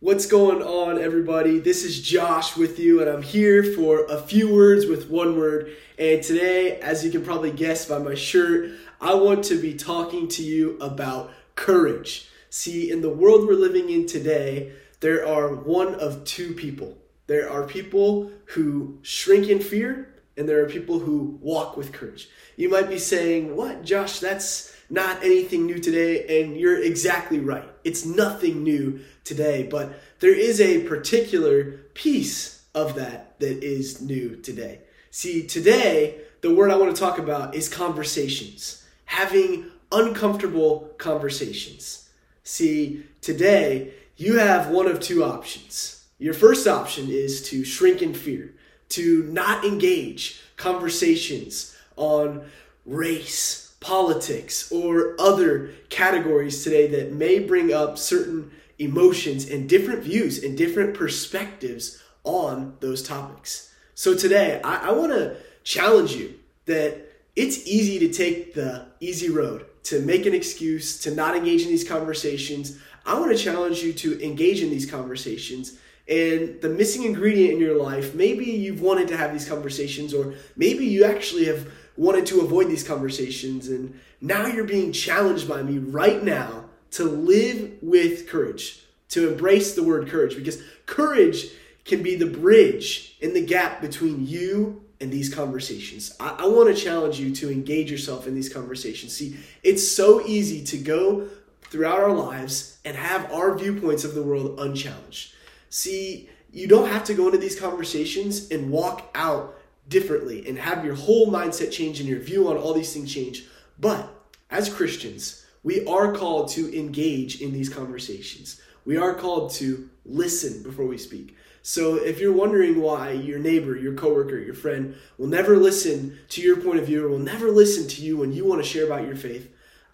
What's going on, everybody? This is Josh with you, and I'm here for a few words with one word. And today, as you can probably guess by my shirt, I want to be talking to you about courage. See, in the world we're living in today, there are one of two people. There are people who shrink in fear, and there are people who walk with courage. You might be saying, "What, Josh? That's not anything new today," and you're exactly right. It's nothing new today, but there is a particular piece of that is new today. See, today, the word I want to talk about is conversations, having uncomfortable conversations. See, today, you have one of two options. Your first option is to shrink in fear, to not engage conversations on race, politics, or other categories today that may bring up certain emotions and different views and different perspectives on those topics. So today, I want to challenge you that it's easy to take the easy road, to make an excuse, to not engage in these conversations. I want to challenge you to engage in these conversations. And the missing ingredient in your life, maybe you've wanted to have these conversations, or maybe you actually have wanted to avoid these conversations, and now you're being challenged by me right now to live with courage, to embrace the word courage, because courage can be the bridge in the gap between you and these conversations. I want to challenge you to engage yourself in these conversations. See, it's so easy to go throughout our lives and have our viewpoints of the world unchallenged. See, you don't have to go into these conversations and walk out differently and have your whole mindset change and your view on all these things change. But as Christians, we are called to engage in these conversations. We are called to listen before we speak. So if you're wondering why your neighbor, your coworker, your friend will never listen to your point of view or will never listen to you when you want to share about your faith,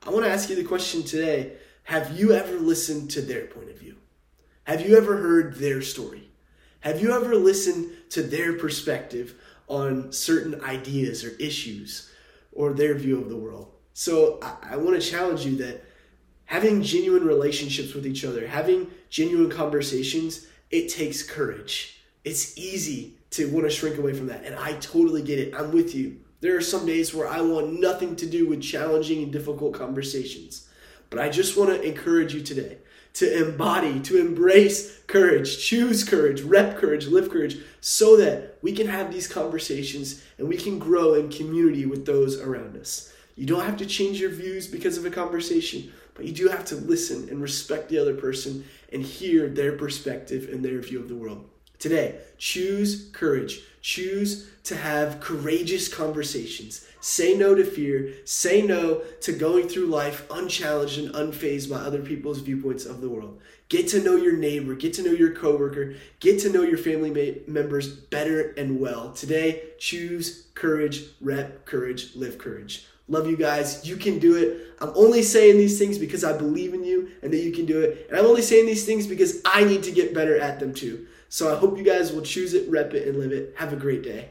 I want to ask you the question today: have you ever listened to their point of view? Have you ever heard their story? Have you ever listened to their perspective on certain ideas or issues or their view of the world? So I want to challenge you that having genuine relationships with each other, having genuine conversations, it takes courage. It's easy to want to shrink away from that. And I totally get it. I'm with you. There are some days where I want nothing to do with challenging and difficult conversations. But I just want to encourage you today to embody, to embrace courage, choose courage, rep courage, live courage, so that we can have these conversations and we can grow in community with those around us. You don't have to change your views because of a conversation, but you do have to listen and respect the other person and hear their perspective and their view of the world. Today, choose courage. Choose to have courageous conversations. Say no to fear. Say no to going through life unchallenged and unfazed by other people's viewpoints of the world. Get to know your neighbor. Get to know your coworker. Get to know your family members better and well. Today, choose courage, rep courage, live courage. Love you guys. You can do it. I'm only saying these things because I believe in you and that you can do it. And I'm only saying these things because I need to get better at them too. So I hope you guys will choose it, rep it, and live it. Have a great day.